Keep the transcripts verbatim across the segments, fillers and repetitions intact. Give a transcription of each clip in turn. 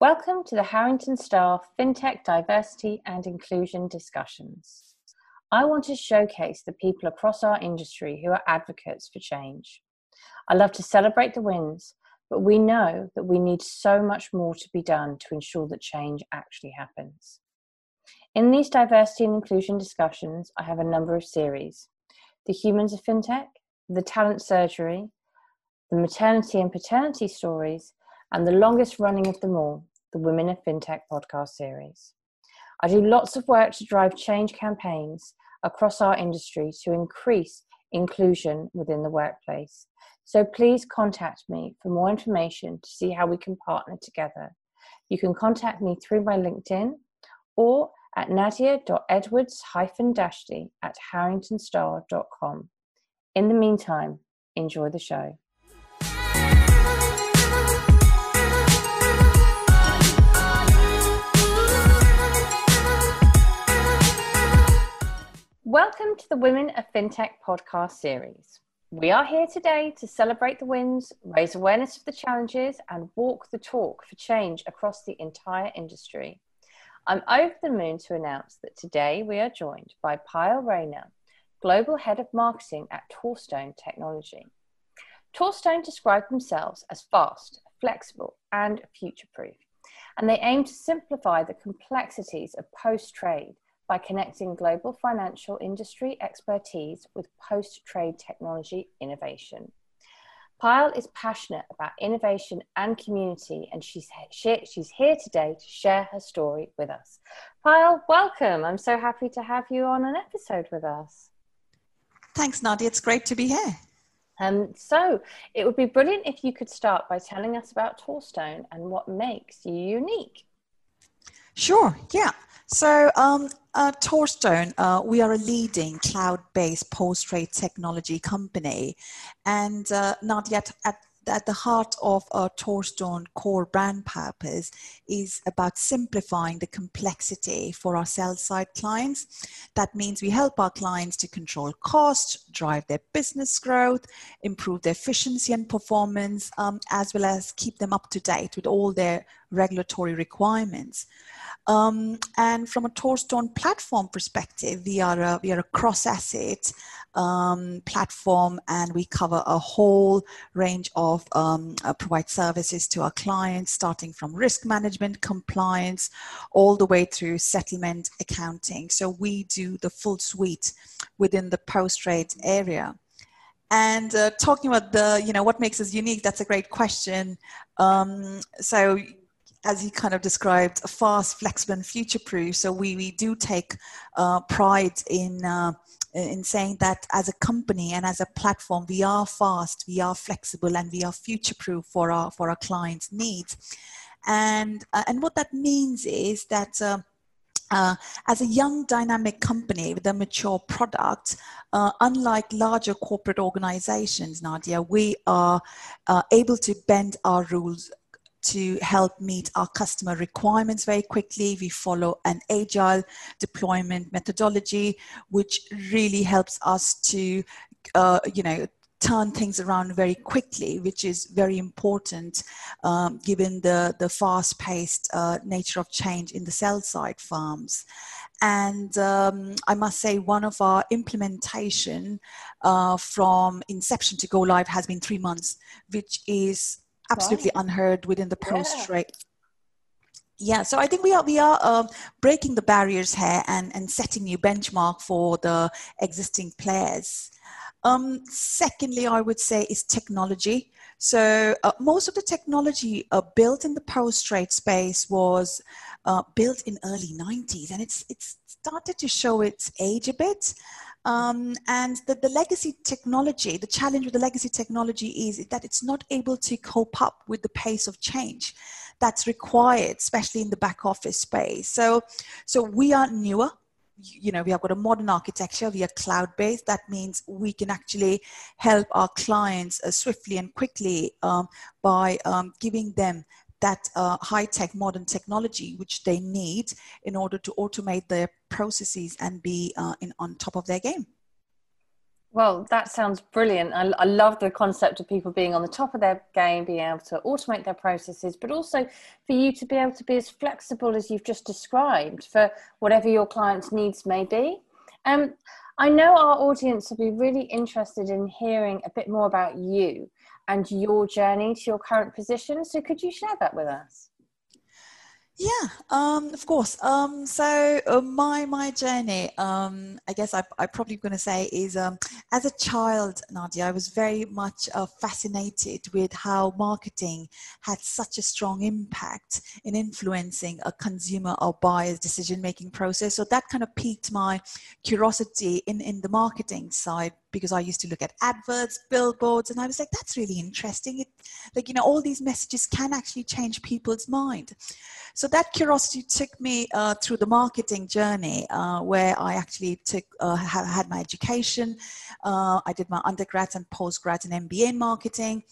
Welcome to the Harrington Starr FinTech Diversity and Inclusion Discussions. I want to showcase the people across our industry who are advocates for change. I love to celebrate the wins, but we know that we need so much more to be done to ensure that change actually happens. In these diversity and inclusion discussions, I have a number of series. The Humans of FinTech, the Talent Surgery, the Maternity and Paternity Stories, and the longest running of them all, the Women of FinTech podcast series. I do lots of work to drive change campaigns across our industry to increase inclusion within the workplace. So please contact me for more information to see how we can partner together. You can contact me through my LinkedIn or at nadia.edwards-dashty at harrington star dot com. In the meantime, enjoy the show. Welcome to the Women of FinTech podcast series. We are here today to celebrate the wins, raise awareness of the challenges, and walk the talk for change across the entire industry. I'm over the moon to announce that today we are joined by Payal Raina, Global Head of Marketing at Torstone Technology. Torstone describe themselves as fast, flexible, and future-proof, and they aim to simplify the complexities of post-trade by connecting global financial industry expertise with post-trade technology innovation. Payal is passionate about innovation and community, and she's, she, she's here today to share her story with us. Payal, welcome. I'm so happy to have you on an episode with us. Thanks, Nadia. It's great to be here. Um, so it would be brilliant if you could start by telling us about Torstone and what makes you unique. Sure, yeah. So um, uh, Torstone, uh, we are a leading cloud-based post-trade technology company, and uh, not yet at, at the heart of our Torstone core brand purpose is about simplifying the complexity for our sell-side clients. That means we help our clients to control cost, drive their business growth, improve their efficiency and performance, um, as well as keep them up to date with all their regulatory requirements. Um, and from a Torstone platform perspective, we are a, we are a cross-asset um, platform, and we cover a whole range of um, uh, provide services to our clients, starting from risk management, compliance, all the way through settlement accounting. So we do the full suite within the post-trade area. And uh, talking about the, you know, what makes us unique, that's a great question. Um, so as you kind of described, fast, flexible, and future-proof. So we, we do take uh, pride in uh, in saying that as a company and as a platform, we are fast, we are flexible, and we are future-proof for our for our clients' needs. And uh, and what that means is that Uh, Uh, as a young, dynamic company with a mature product, uh, unlike larger corporate organizations, Nadia, we are uh, able to bend our rules to help meet our customer requirements very quickly. We follow an agile deployment methodology, which really helps us to, uh, you know, turn things around very quickly, which is very important um, given the, the fast-paced uh, nature of change in the sell-side firms. And um, I must say, one of our implementation uh, from inception to go live has been three months, which is absolutely wow. unheard within the post-trade. Yeah. Yeah, so I think we are we are uh, breaking the barriers here and, and setting new benchmark for the existing players. Um, secondly, I would say is technology. So uh, most of the technology uh, built in the post-trade space was uh, built in early nineties, and it's it's started to show its age a bit. Um, and the, the legacy technology, the challenge with the legacy technology is that it's not able to cope up with the pace of change that's required, especially in the back office space. So, so we are newer. You know, we have got a modern architecture, we are cloud-based. That means we can actually help our clients uh, swiftly and quickly um, by um, giving them that uh, high-tech modern technology which they need in order to automate their processes and be uh, in, on top of their game. Well, that sounds brilliant. I, I love the concept of people being on the top of their game, being able to automate their processes, but also for you to be able to be as flexible as you've just described for whatever your client's needs may be. Um, I know our audience will be really interested in hearing a bit more about you and your journey to your current position. So could you share that with us? Yeah, um, of course. Um, so uh, my my journey, um, I guess I, I probably going to say is um, as a child, Nadia, I was very much uh, fascinated with how marketing had such a strong impact in influencing a consumer or buyer's decision-making process. So that kind of piqued my curiosity in, in the marketing side, because I used to look at adverts, billboards, and I was like, that's really interesting. It, like, you know, all these messages can actually change people's mind. So that curiosity took me uh, through the marketing journey, uh, where I actually took, uh, had my education. Uh, I did my undergrads and postgrads and M B A in marketing.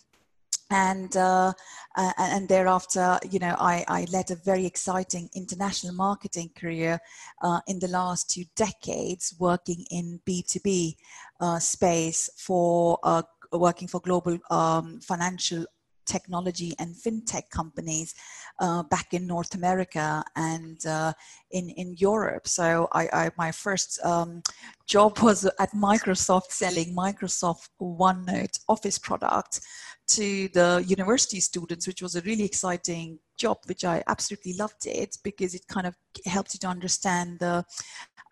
And uh, uh, and thereafter, you know, I, I led a very exciting international marketing career uh, in the last two decades, working in B two B uh, space for uh, working for global um, financial technology and fintech companies uh, back in North America and uh, in in Europe. So I, I my first um, job was at Microsoft, selling Microsoft OneNote Office product to the university students, which was a really exciting job, which I absolutely loved it, because it kind of helps you to understand the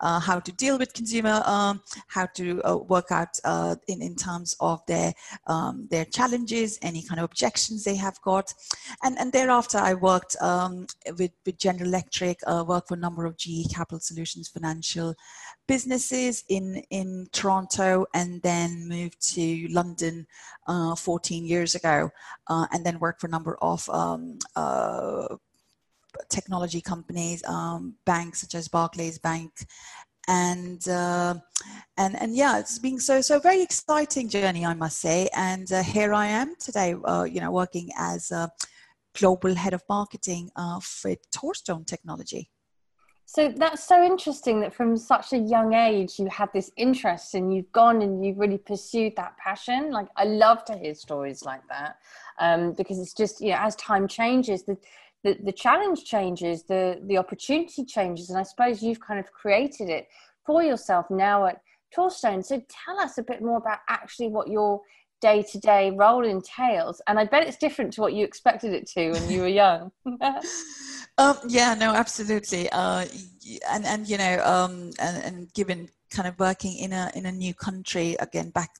uh, how to deal with consumer, um, how to uh, work out uh, in, in terms of their um, their challenges, any kind of objections they have got. And, and thereafter, I worked um, with, with General Electric, uh, worked for a number of G E Capital Solutions financial businesses in, in Toronto, and then moved to London uh, fourteen years ago, uh, and then worked for a number of um, uh, technology companies, um, banks such as Barclays Bank, and uh, and and yeah, it's been so so very exciting journey, I must say. And uh, here I am today, uh, you know, working as a global head of marketing uh, for Torstone Technology. So that's so interesting that from such a young age you had this interest and you've gone and you've really pursued that passion. Like, I love to hear stories like that, um, because it's just, you know, as time changes, the, the, the challenge changes, the, the opportunity changes. And I suppose you've kind of created it for yourself now at Torstone. So tell us a bit more about actually what your day-to-day role entails. And I bet it's different to what you expected it to when you were young. Um, yeah, no, absolutely. Uh, and, and, you know, um, and, and given kind of working in a, in a new country, again, back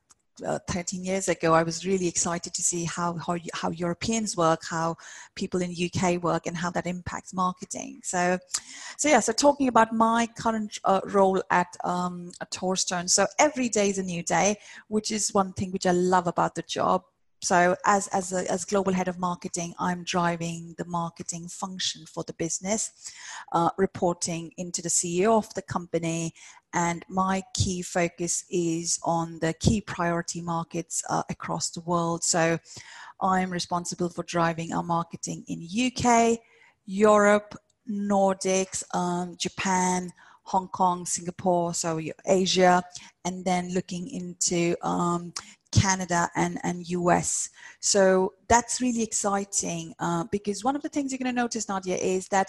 uh, thirteen years ago, I was really excited to see how, how, how Europeans work, how people in U K work, and how that impacts marketing. So, so yeah, so talking about my current uh, role at, um, at Torstone. So every day is a new day, which is one thing which I love about the job. So as, as, a, as global head of marketing, I'm driving the marketing function for the business, uh, reporting into the C E O of the company. And my key focus is on the key priority markets uh, across the world. So I'm responsible for driving our marketing in U K, Europe, Nordics, um, Japan, Hong Kong, Singapore, so Asia, and then looking into um, Canada and, and U S. So that's really exciting, uh, because one of the things you're going to notice, Nadia, is that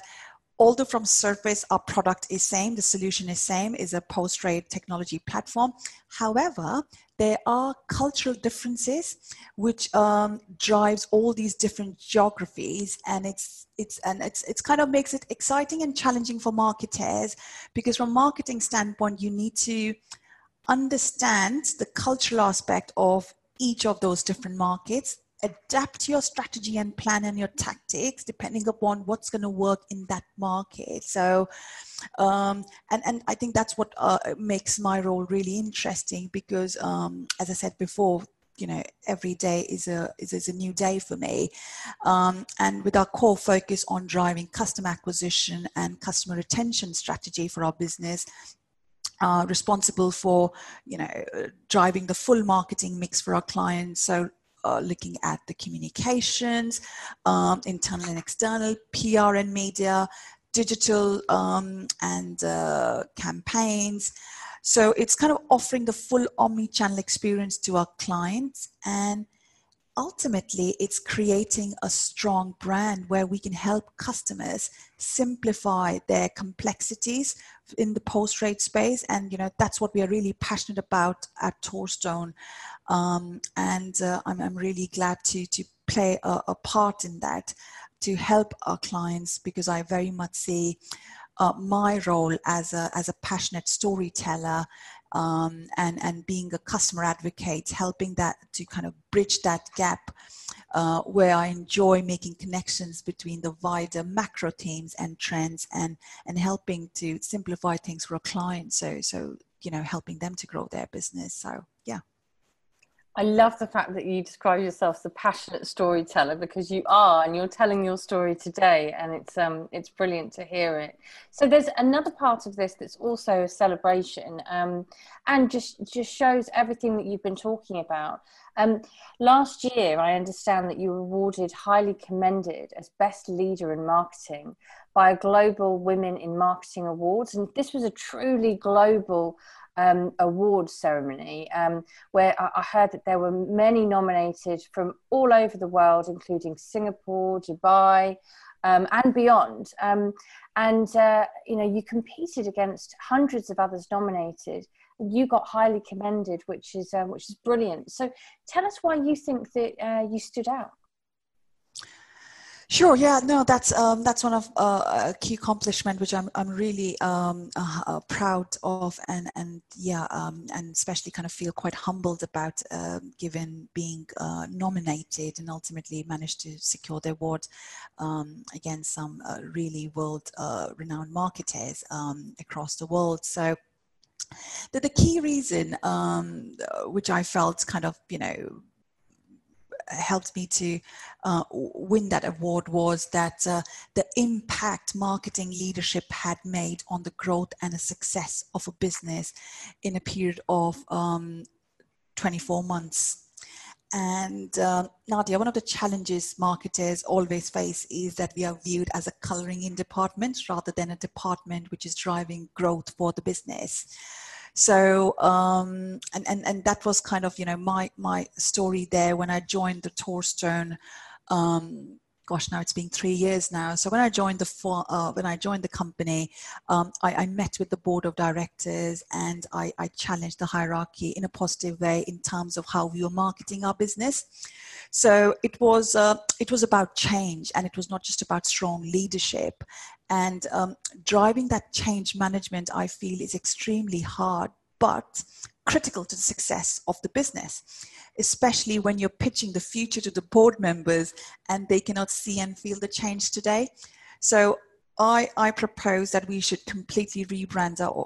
although from surface our product is same, the solution is same, is a post-trade technology platform. However, there are cultural differences which um, drives all these different geographies, and it's it's and it's it's kind of makes it exciting and challenging for marketers, because from a marketing standpoint, you need to understand the cultural aspect of each of those different markets, adapt your strategy and plan and your tactics depending upon what's going to work in that market. So, um, and, and I think that's what uh, makes my role really interesting, because um, as I said before, you know, every day is a, is, is a new day for me. Um, and with our core focus on driving customer acquisition and customer retention strategy for our business, Uh, responsible for, you know, driving the full marketing mix for our clients. So uh, looking at the communications, um, internal and external, P R and media, digital um, and uh, campaigns. So it's kind of offering the full omni-channel experience to our clients, and ultimately it's creating a strong brand where we can help customers simplify their complexities in the post-trade space. And you know, that's what we are really passionate about at Torstone, um, and uh, I'm, I'm really glad to to play a, a part in that, to help our clients, because I very much see uh, my role as a as a passionate storyteller, um, and and being a customer advocate, helping that to kind of bridge that gap, uh, where I enjoy making connections between the wider macro themes and trends, and and helping to simplify things for a client. So so you know, helping them to grow their business. So yeah. I love the fact that you describe yourself as a passionate storyteller, because you are, and you're telling your story today, and it's um it's brilliant to hear it. So there's another part of this that's also a celebration, um, and just just shows everything that you've been talking about. Um, last year, I understand that you were awarded, highly commended as Best Leader in Marketing by a global Women in Marketing Awards, and this was a truly global Um, award ceremony, um, where I, I heard that there were many nominated from all over the world, including Singapore, Dubai, um, and beyond. Um, and, uh, you know, you competed against hundreds of others nominated. You got highly commended, which is, uh, which is brilliant. So tell us why you think that uh, you stood out. Sure. Yeah. No. That's um, that's one of uh, a key accomplishment which I'm I'm really um, uh, proud of, and and yeah, um, and especially kind of feel quite humbled about, uh, given being uh, nominated and ultimately managed to secure the award um, against some uh, really world uh, renowned marketers um, across the world. So the the key reason um, which I felt kind of you know. helped me to uh, win that award was that uh, the impact marketing leadership had made on the growth and the success of a business in a period of um, twenty-four months. And uh, Nadia, one of the challenges marketers always face is that we are viewed as a coloring in department rather than a department which is driving growth for the business. So, um, and, and, and that was kind of, you know, my, my story there when I joined the Torstone, um, gosh, now it's been three years now. So when I joined the, uh, when I joined the company, um, I, I met with the board of directors, and I, I challenged the hierarchy in a positive way in terms of how we were marketing our business. So it was, uh, it was about change, and it was not just about strong leadership. And um, driving that change management, I feel, is extremely hard, but critical to the success of the business, especially when you're pitching the future to the board members and they cannot see and feel the change today. So I, I propose that we should completely rebrand our,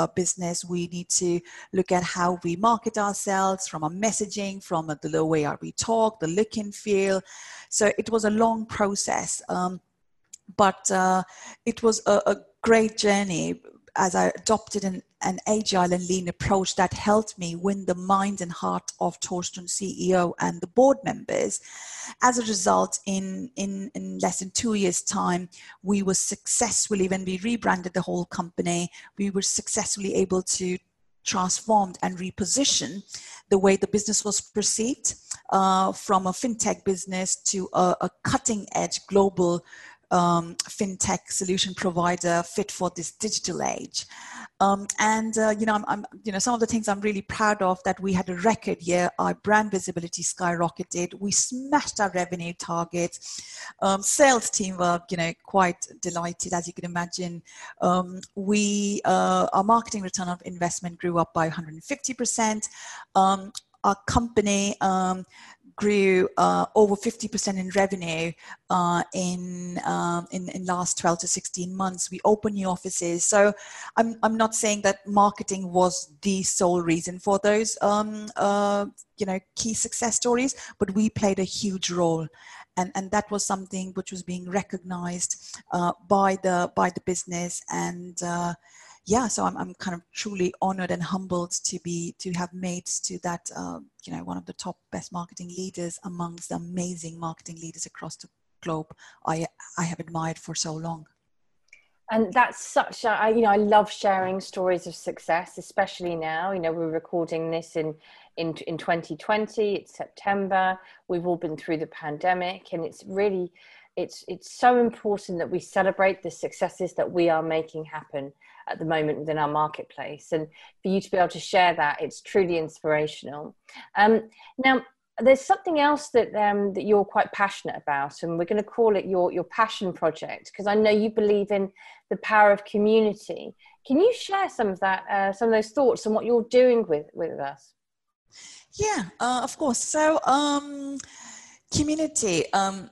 our business. We need to look at how we market ourselves, from our messaging, from the way we talk, the look and feel. So it was a long process. Um, But uh, it was a, a great journey, as I adopted an, an agile and lean approach that helped me win the mind and heart of Torstone C E O and the board members. As a result, in, in, in less than two years' time, we were successfully, when we rebranded the whole company, we were successfully able to transform and reposition the way the business was perceived, uh, from a fintech business to a, a cutting-edge global Um, fintech solution provider fit for this digital age. Um, and, uh, you know, I'm, I'm, you know, some of the things I'm really proud of, that we had a record year. Our brand visibility skyrocketed. We smashed our revenue targets. Um, sales team were, you know, quite delighted, as you can imagine. Um, we, uh, our marketing return on investment grew up by one hundred fifty percent. Um, our company, um, grew uh, over fifty percent in revenue uh, in, um, in in last twelve to sixteen months. We opened new offices. So I'm, I'm not saying that marketing was the sole reason for those um, uh, you know, key success stories, but we played a huge role. And, and that was something which was being recognized uh, by the by the business. And uh, yeah, so I'm, I'm kind of truly honored and humbled to be, to have made to that, uh, you know, one of the top best marketing leaders amongst the amazing marketing leaders across the globe I, I have admired for so long. And that's such a, you know, I love sharing stories of success, especially now. You know, we're recording this in, in, in twenty twenty, it's September, we've all been through the pandemic, and it's really, it's, it's so important that we celebrate the successes that we are making happen at the moment within our marketplace. And for you to be able to share that, it's truly inspirational. Um, now, there's something else that um, that you're quite passionate about, and we're going to call it your, your passion project, because I know you believe in the power of community. Can you share some of that, uh, some of those thoughts and what you're doing with, with us? Yeah, uh, of course. So um, community, um,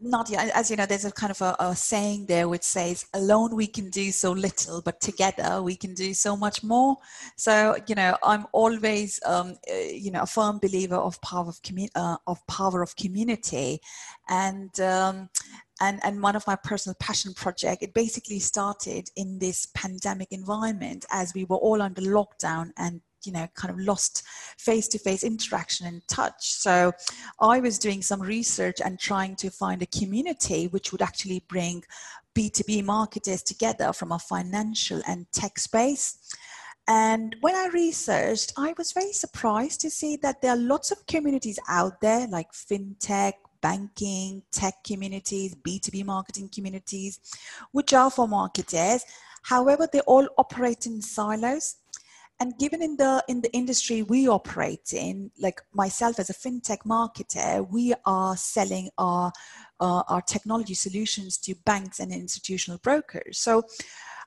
Nadia, as you know, there's a kind of a, a saying there which says, alone we can do so little, but together we can do so much more. So, you know, I'm always, um, uh, you know, a firm believer of power of, commu- uh, of, power of community. And, um, and, and one of my personal passion project, it basically started in this pandemic environment as we were all under lockdown and, you know, kind of lost face-to-face interaction and touch. So I was doing some research and trying to find a community which would actually bring B two B marketers together from a financial and tech space. And when I researched, I was very surprised to see that there are lots of communities out there like fintech, banking, tech communities, B two B marketing communities, which are for marketers. However, they all operate in silos. And given in the in the industry we operate in, like myself as a fintech marketer, we are selling our uh, our technology solutions to banks and institutional brokers. So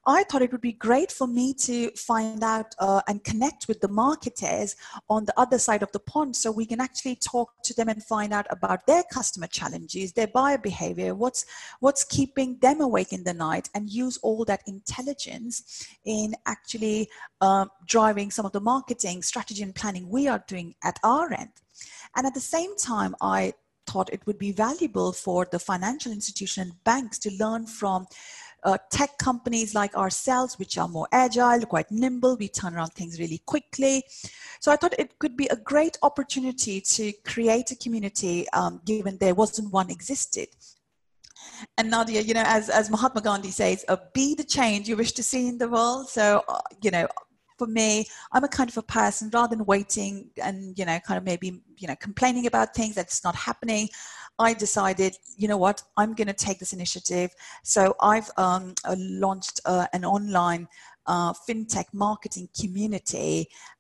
I thought it would be great for me to find out uh, and connect with the marketers on the other side of the pond, so we can actually talk to them and find out about their customer challenges, their buyer behavior, what's what's keeping them awake in the night, and use all that intelligence in actually um, driving some of the marketing strategy and planning we are doing at our end. And at the same time, I thought it would be valuable for the financial institution and banks to learn from Uh, tech companies like ourselves, which are more agile, quite nimble. We turn around things really quickly. So I thought it could be a great opportunity to create a community, um, given there wasn't one existed. And Nadia, you know, as, as Mahatma Gandhi says, uh, be the change you wish to see in the world. So, uh, you know, for me, I'm a kind of a person, rather than waiting and, you know, kind of maybe, you know, complaining about things that's not happening, I decided, you know what, I'm going to take this initiative. So I've um, launched uh, an online uh, fintech marketing community.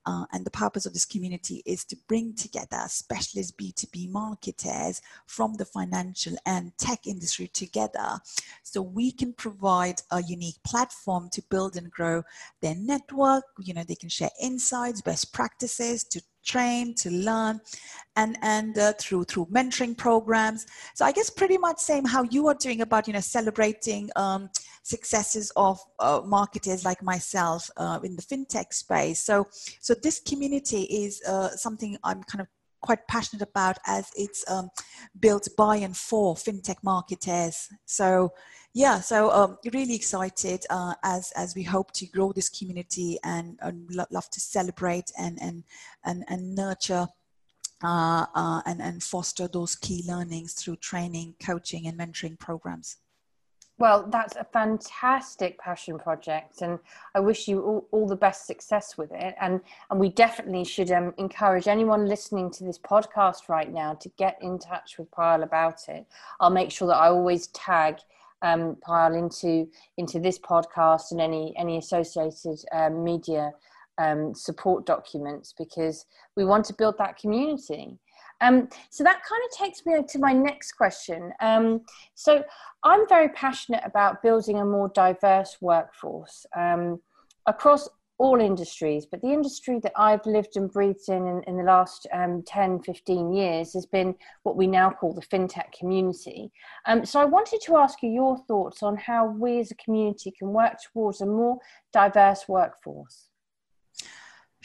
Uh, and the purpose of this community is to bring together specialist B two B marketers from the financial and tech industry together, so we can provide a unique platform to build and grow their network. You know, they can share insights, best practices, to train, to learn, and and uh, through through mentoring programs. So I guess pretty much same how you are doing about, you know, celebrating um, successes of uh, marketers like myself uh, in the fintech space. So so this community is uh, something I'm kind of quite passionate about, as it's um, built by and for fintech marketers. So yeah, so um, really excited uh, as as we hope to grow this community and, and love to celebrate and and and, and nurture uh, uh, and and foster those key learnings through training, coaching, and mentoring programs. Well, that's a fantastic passion project, and I wish you all, all the best success with it. And, and we definitely should um, encourage anyone listening to this podcast right now to get in touch with Payal about it. I'll make sure that I always tag um, Payal into, into this podcast and any, any associated uh, media um, support documents, because we want to build that community. Um, so that kind of takes me to my next question. Um, so I'm very passionate about building a more diverse workforce um, across all industries, but the industry that I've lived and breathed in in, in the last um, ten, fifteen years has been what we now call the fintech community. Um, so I wanted to ask you your thoughts on how we as a community can work towards a more diverse workforce.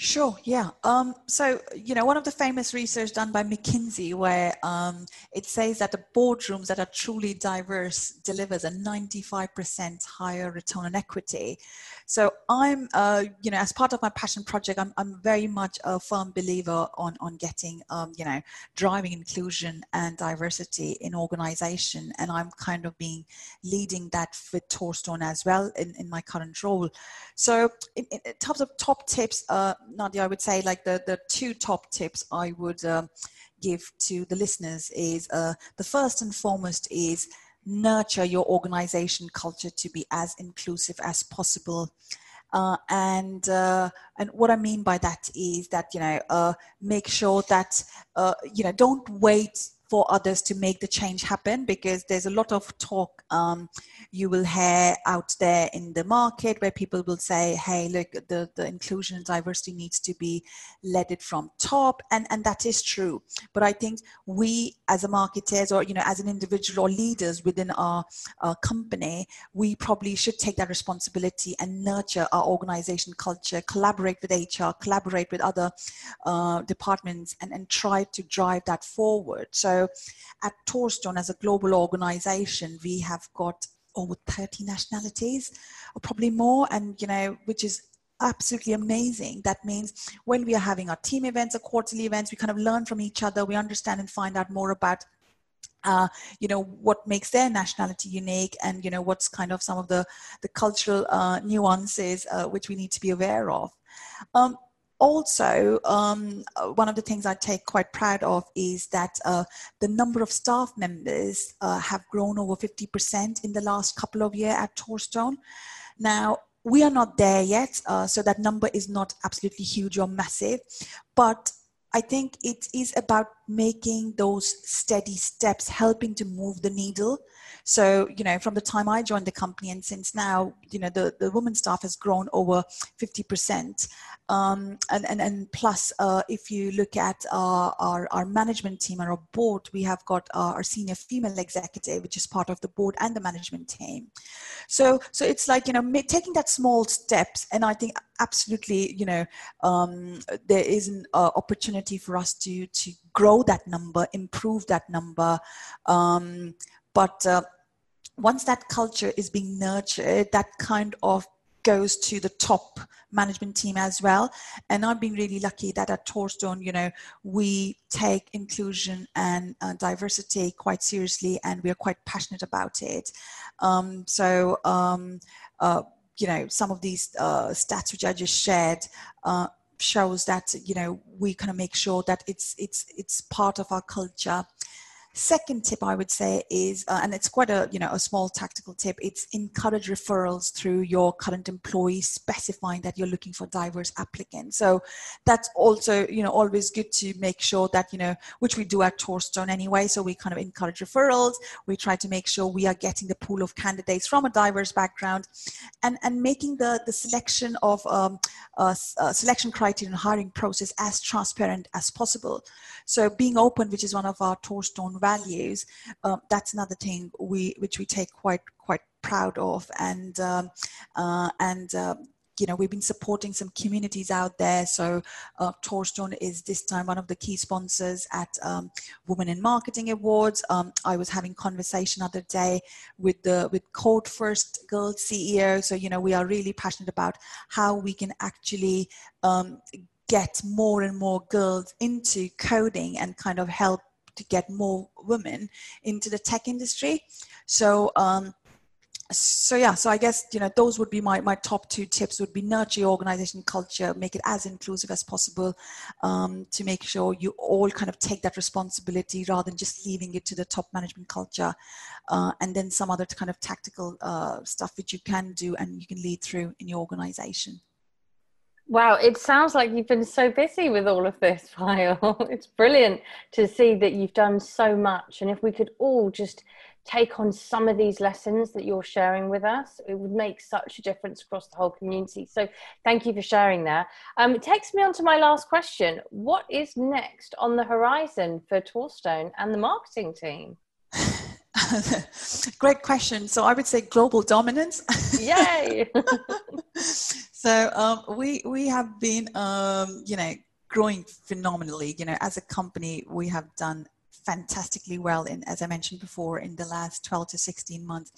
Sure, yeah. Um, so, you know, one of the famous research done by McKinsey, where um, it says that the boardrooms that are truly diverse delivers a ninety-five percent higher return on equity. So I'm, uh, you know, as part of my passion project, I'm, I'm very much a firm believer on, on getting, um, you know, driving inclusion and diversity in organization. And I'm kind of being leading that with Torstone as well in, in my current role. So in, in terms of top tips, uh, Nadia, I would say like the, the two top tips I would um, give to the listeners is uh, the first and foremost is nurture your organization culture to be as inclusive as possible. Uh, and uh, and what I mean by that is that, you know, uh, make sure that, uh, you know, don't wait for others to make the change happen, because there's a lot of talk um, you will hear out there in the market where people will say, hey, look, the, the inclusion and diversity needs to be led from top. And, and that is true. But I think we as a marketers or, you know, as an individual or leaders within our, our company, we probably should take that responsibility and nurture our organization culture, collaborate with H R, collaborate with other uh, departments and, and try to drive that forward. So at Torstone, as a global organization, we have got over thirty nationalities, or probably more, and you know, which is absolutely amazing. That means when we are having our team events, our quarterly events, we kind of learn from each other, we understand and find out more about Uh, you know, what makes their nationality unique and, you know, what's kind of some of the, the cultural uh, nuances uh, which we need to be aware of. Um, Also, um, one of the things I take quite proud of is that uh, the number of staff members uh, have grown over fifty percent in the last couple of years at Torstone. Now, we are not there yet, uh, so that number is not absolutely huge or massive, but I think it is about making those steady steps, helping to move the needle. So, you know, from the time I joined the company and since now, you know, the, the women staff has grown over fifty percent. Um, and, and, and plus, uh, if you look at our, our, our management team and our board, we have got our, our senior female executive, which is part of the board and the management team. So, so it's like, you know, taking that small steps. And I think absolutely, you know, um, there is an uh, opportunity for us to, to grow that number, improve that number. Um, But uh, once that culture is being nurtured, that kind of goes to the top management team as well. And I've been really lucky that at Torstone, you know, we take inclusion and uh, diversity quite seriously, and we are quite passionate about it. Um, so, um, uh, you know, some of these uh, stats which I just shared uh, shows that, you know, we kind of make sure that it's it's it's part of our culture. Second tip I would say is, uh, and it's quite a, you know, a small tactical tip, it's encourage referrals through your current employees, specifying that you're looking for diverse applicants. So that's also, you know, always good to make sure that, you know, which we do at Torstone anyway. So we kind of encourage referrals. We try to make sure we are getting the pool of candidates from a diverse background and, and making the, the selection of um, uh, uh, selection criteria and hiring process as transparent as possible. So being open, which is one of our Torstone values, um, that's another thing we which we take quite quite proud of, and um, uh, and uh, you know, we've been supporting some communities out there. So uh, Torstone is this time one of the key sponsors at um, Women in Marketing Awards. Um, I was having conversation the other day with the with Code First Girls C E O. So you know, we are really passionate about how we can actually um, get more and more girls into coding and kind of help to get more women into the tech industry. So, um, so yeah, so I guess, you know, those would be my, my top two tips would be nurture your organization culture, make it as inclusive as possible, um, to make sure you all kind of take that responsibility rather than just leaving it to the top management culture. Uh, and then some other kind of tactical uh, stuff which you can do and you can lead through in your organization. Wow, it sounds like you've been so busy with all of this, Payal. It's brilliant to see that you've done so much. And if we could all just take on some of these lessons that you're sharing with us, it would make such a difference across the whole community. So thank you for sharing that. Um, it takes me on to my last question. What is next on the horizon for Torstone and the marketing team? Great question. So I would say global dominance. Yay! So um, we we have been um, you know growing phenomenally. You know, as a company, we have done fantastically well in, as I mentioned before, in the last twelve to sixteen months,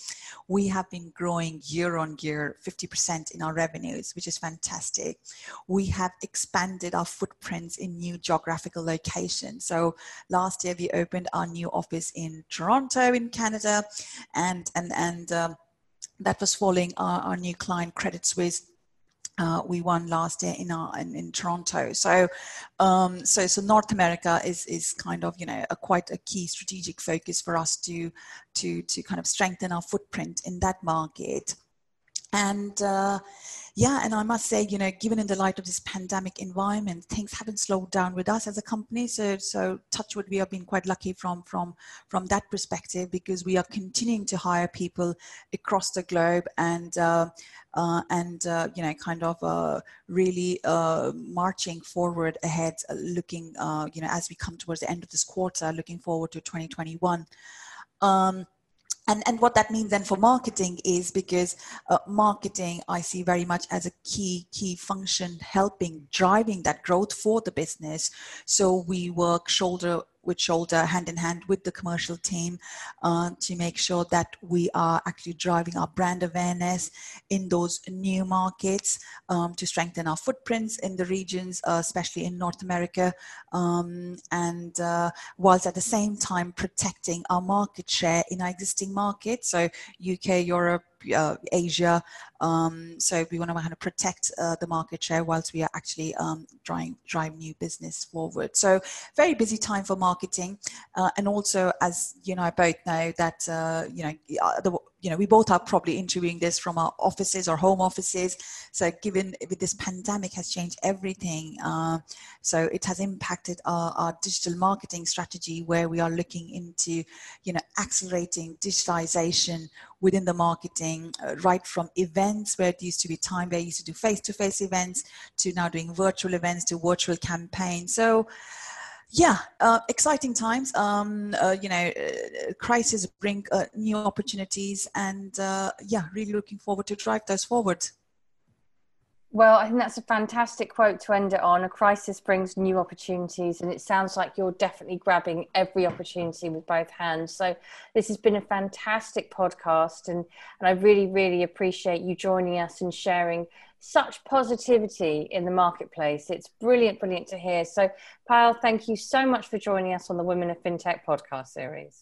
we have been growing year on year fifty percent in our revenues, which is fantastic. We have expanded our footprints in new geographical locations. So last year we opened our new office in Toronto in Canada, and and and um, that was following our, our new client Credit Suisse. Uh, we won last year in our in, in Toronto, so um, so so North America is is kind of you know a quite a key strategic focus for us to to to kind of strengthen our footprint in that market. And uh, yeah, and I must say, you know, given in the light of this pandemic environment, things haven't slowed down with us as a company. So, so touch wood, we have been quite lucky from from from that perspective, because we are continuing to hire people across the globe, and uh, uh, and uh, you know, kind of uh, really uh, marching forward ahead, looking, uh, you know, as we come towards the end of this quarter, looking forward to twenty twenty-one. Um, And, and what that means then for marketing is, because uh, marketing I see very much as a key key function helping driving that growth for the business. So we work shoulder with shoulder, hand in hand with the commercial team uh, to make sure that we are actually driving our brand awareness in those new markets, um, to strengthen our footprints in the regions, uh, especially in North America, um, and uh, whilst at the same time protecting our market share in our existing markets, so U K, Europe, Uh, Asia. Um, so we want to kind of protect uh, the market share whilst we are actually um, trying drive new business forward. So very busy time for marketing, uh, and also, as you and I both know, that uh, you know the, you know we both are probably interviewing this from our offices or home offices. So given with this pandemic has changed everything, uh, so it has impacted our, our digital marketing strategy, where we are looking into you know accelerating digitalization within the marketing, uh, right from events where it used to be time, where I used to do face-to-face events, to now doing virtual events, to virtual campaigns. So yeah, uh, exciting times. Um, uh, you know, uh, crises bring uh, new opportunities, and uh, yeah, really looking forward to drive those forward. Well, I think that's a fantastic quote to end it on. A crisis brings new opportunities, and it sounds like you're definitely grabbing every opportunity with both hands. So this has been a fantastic podcast, and, and I really, really appreciate you joining us and sharing such positivity in the marketplace. It's brilliant, brilliant to hear. So Payal, thank you so much for joining us on the Women of Fintech podcast series.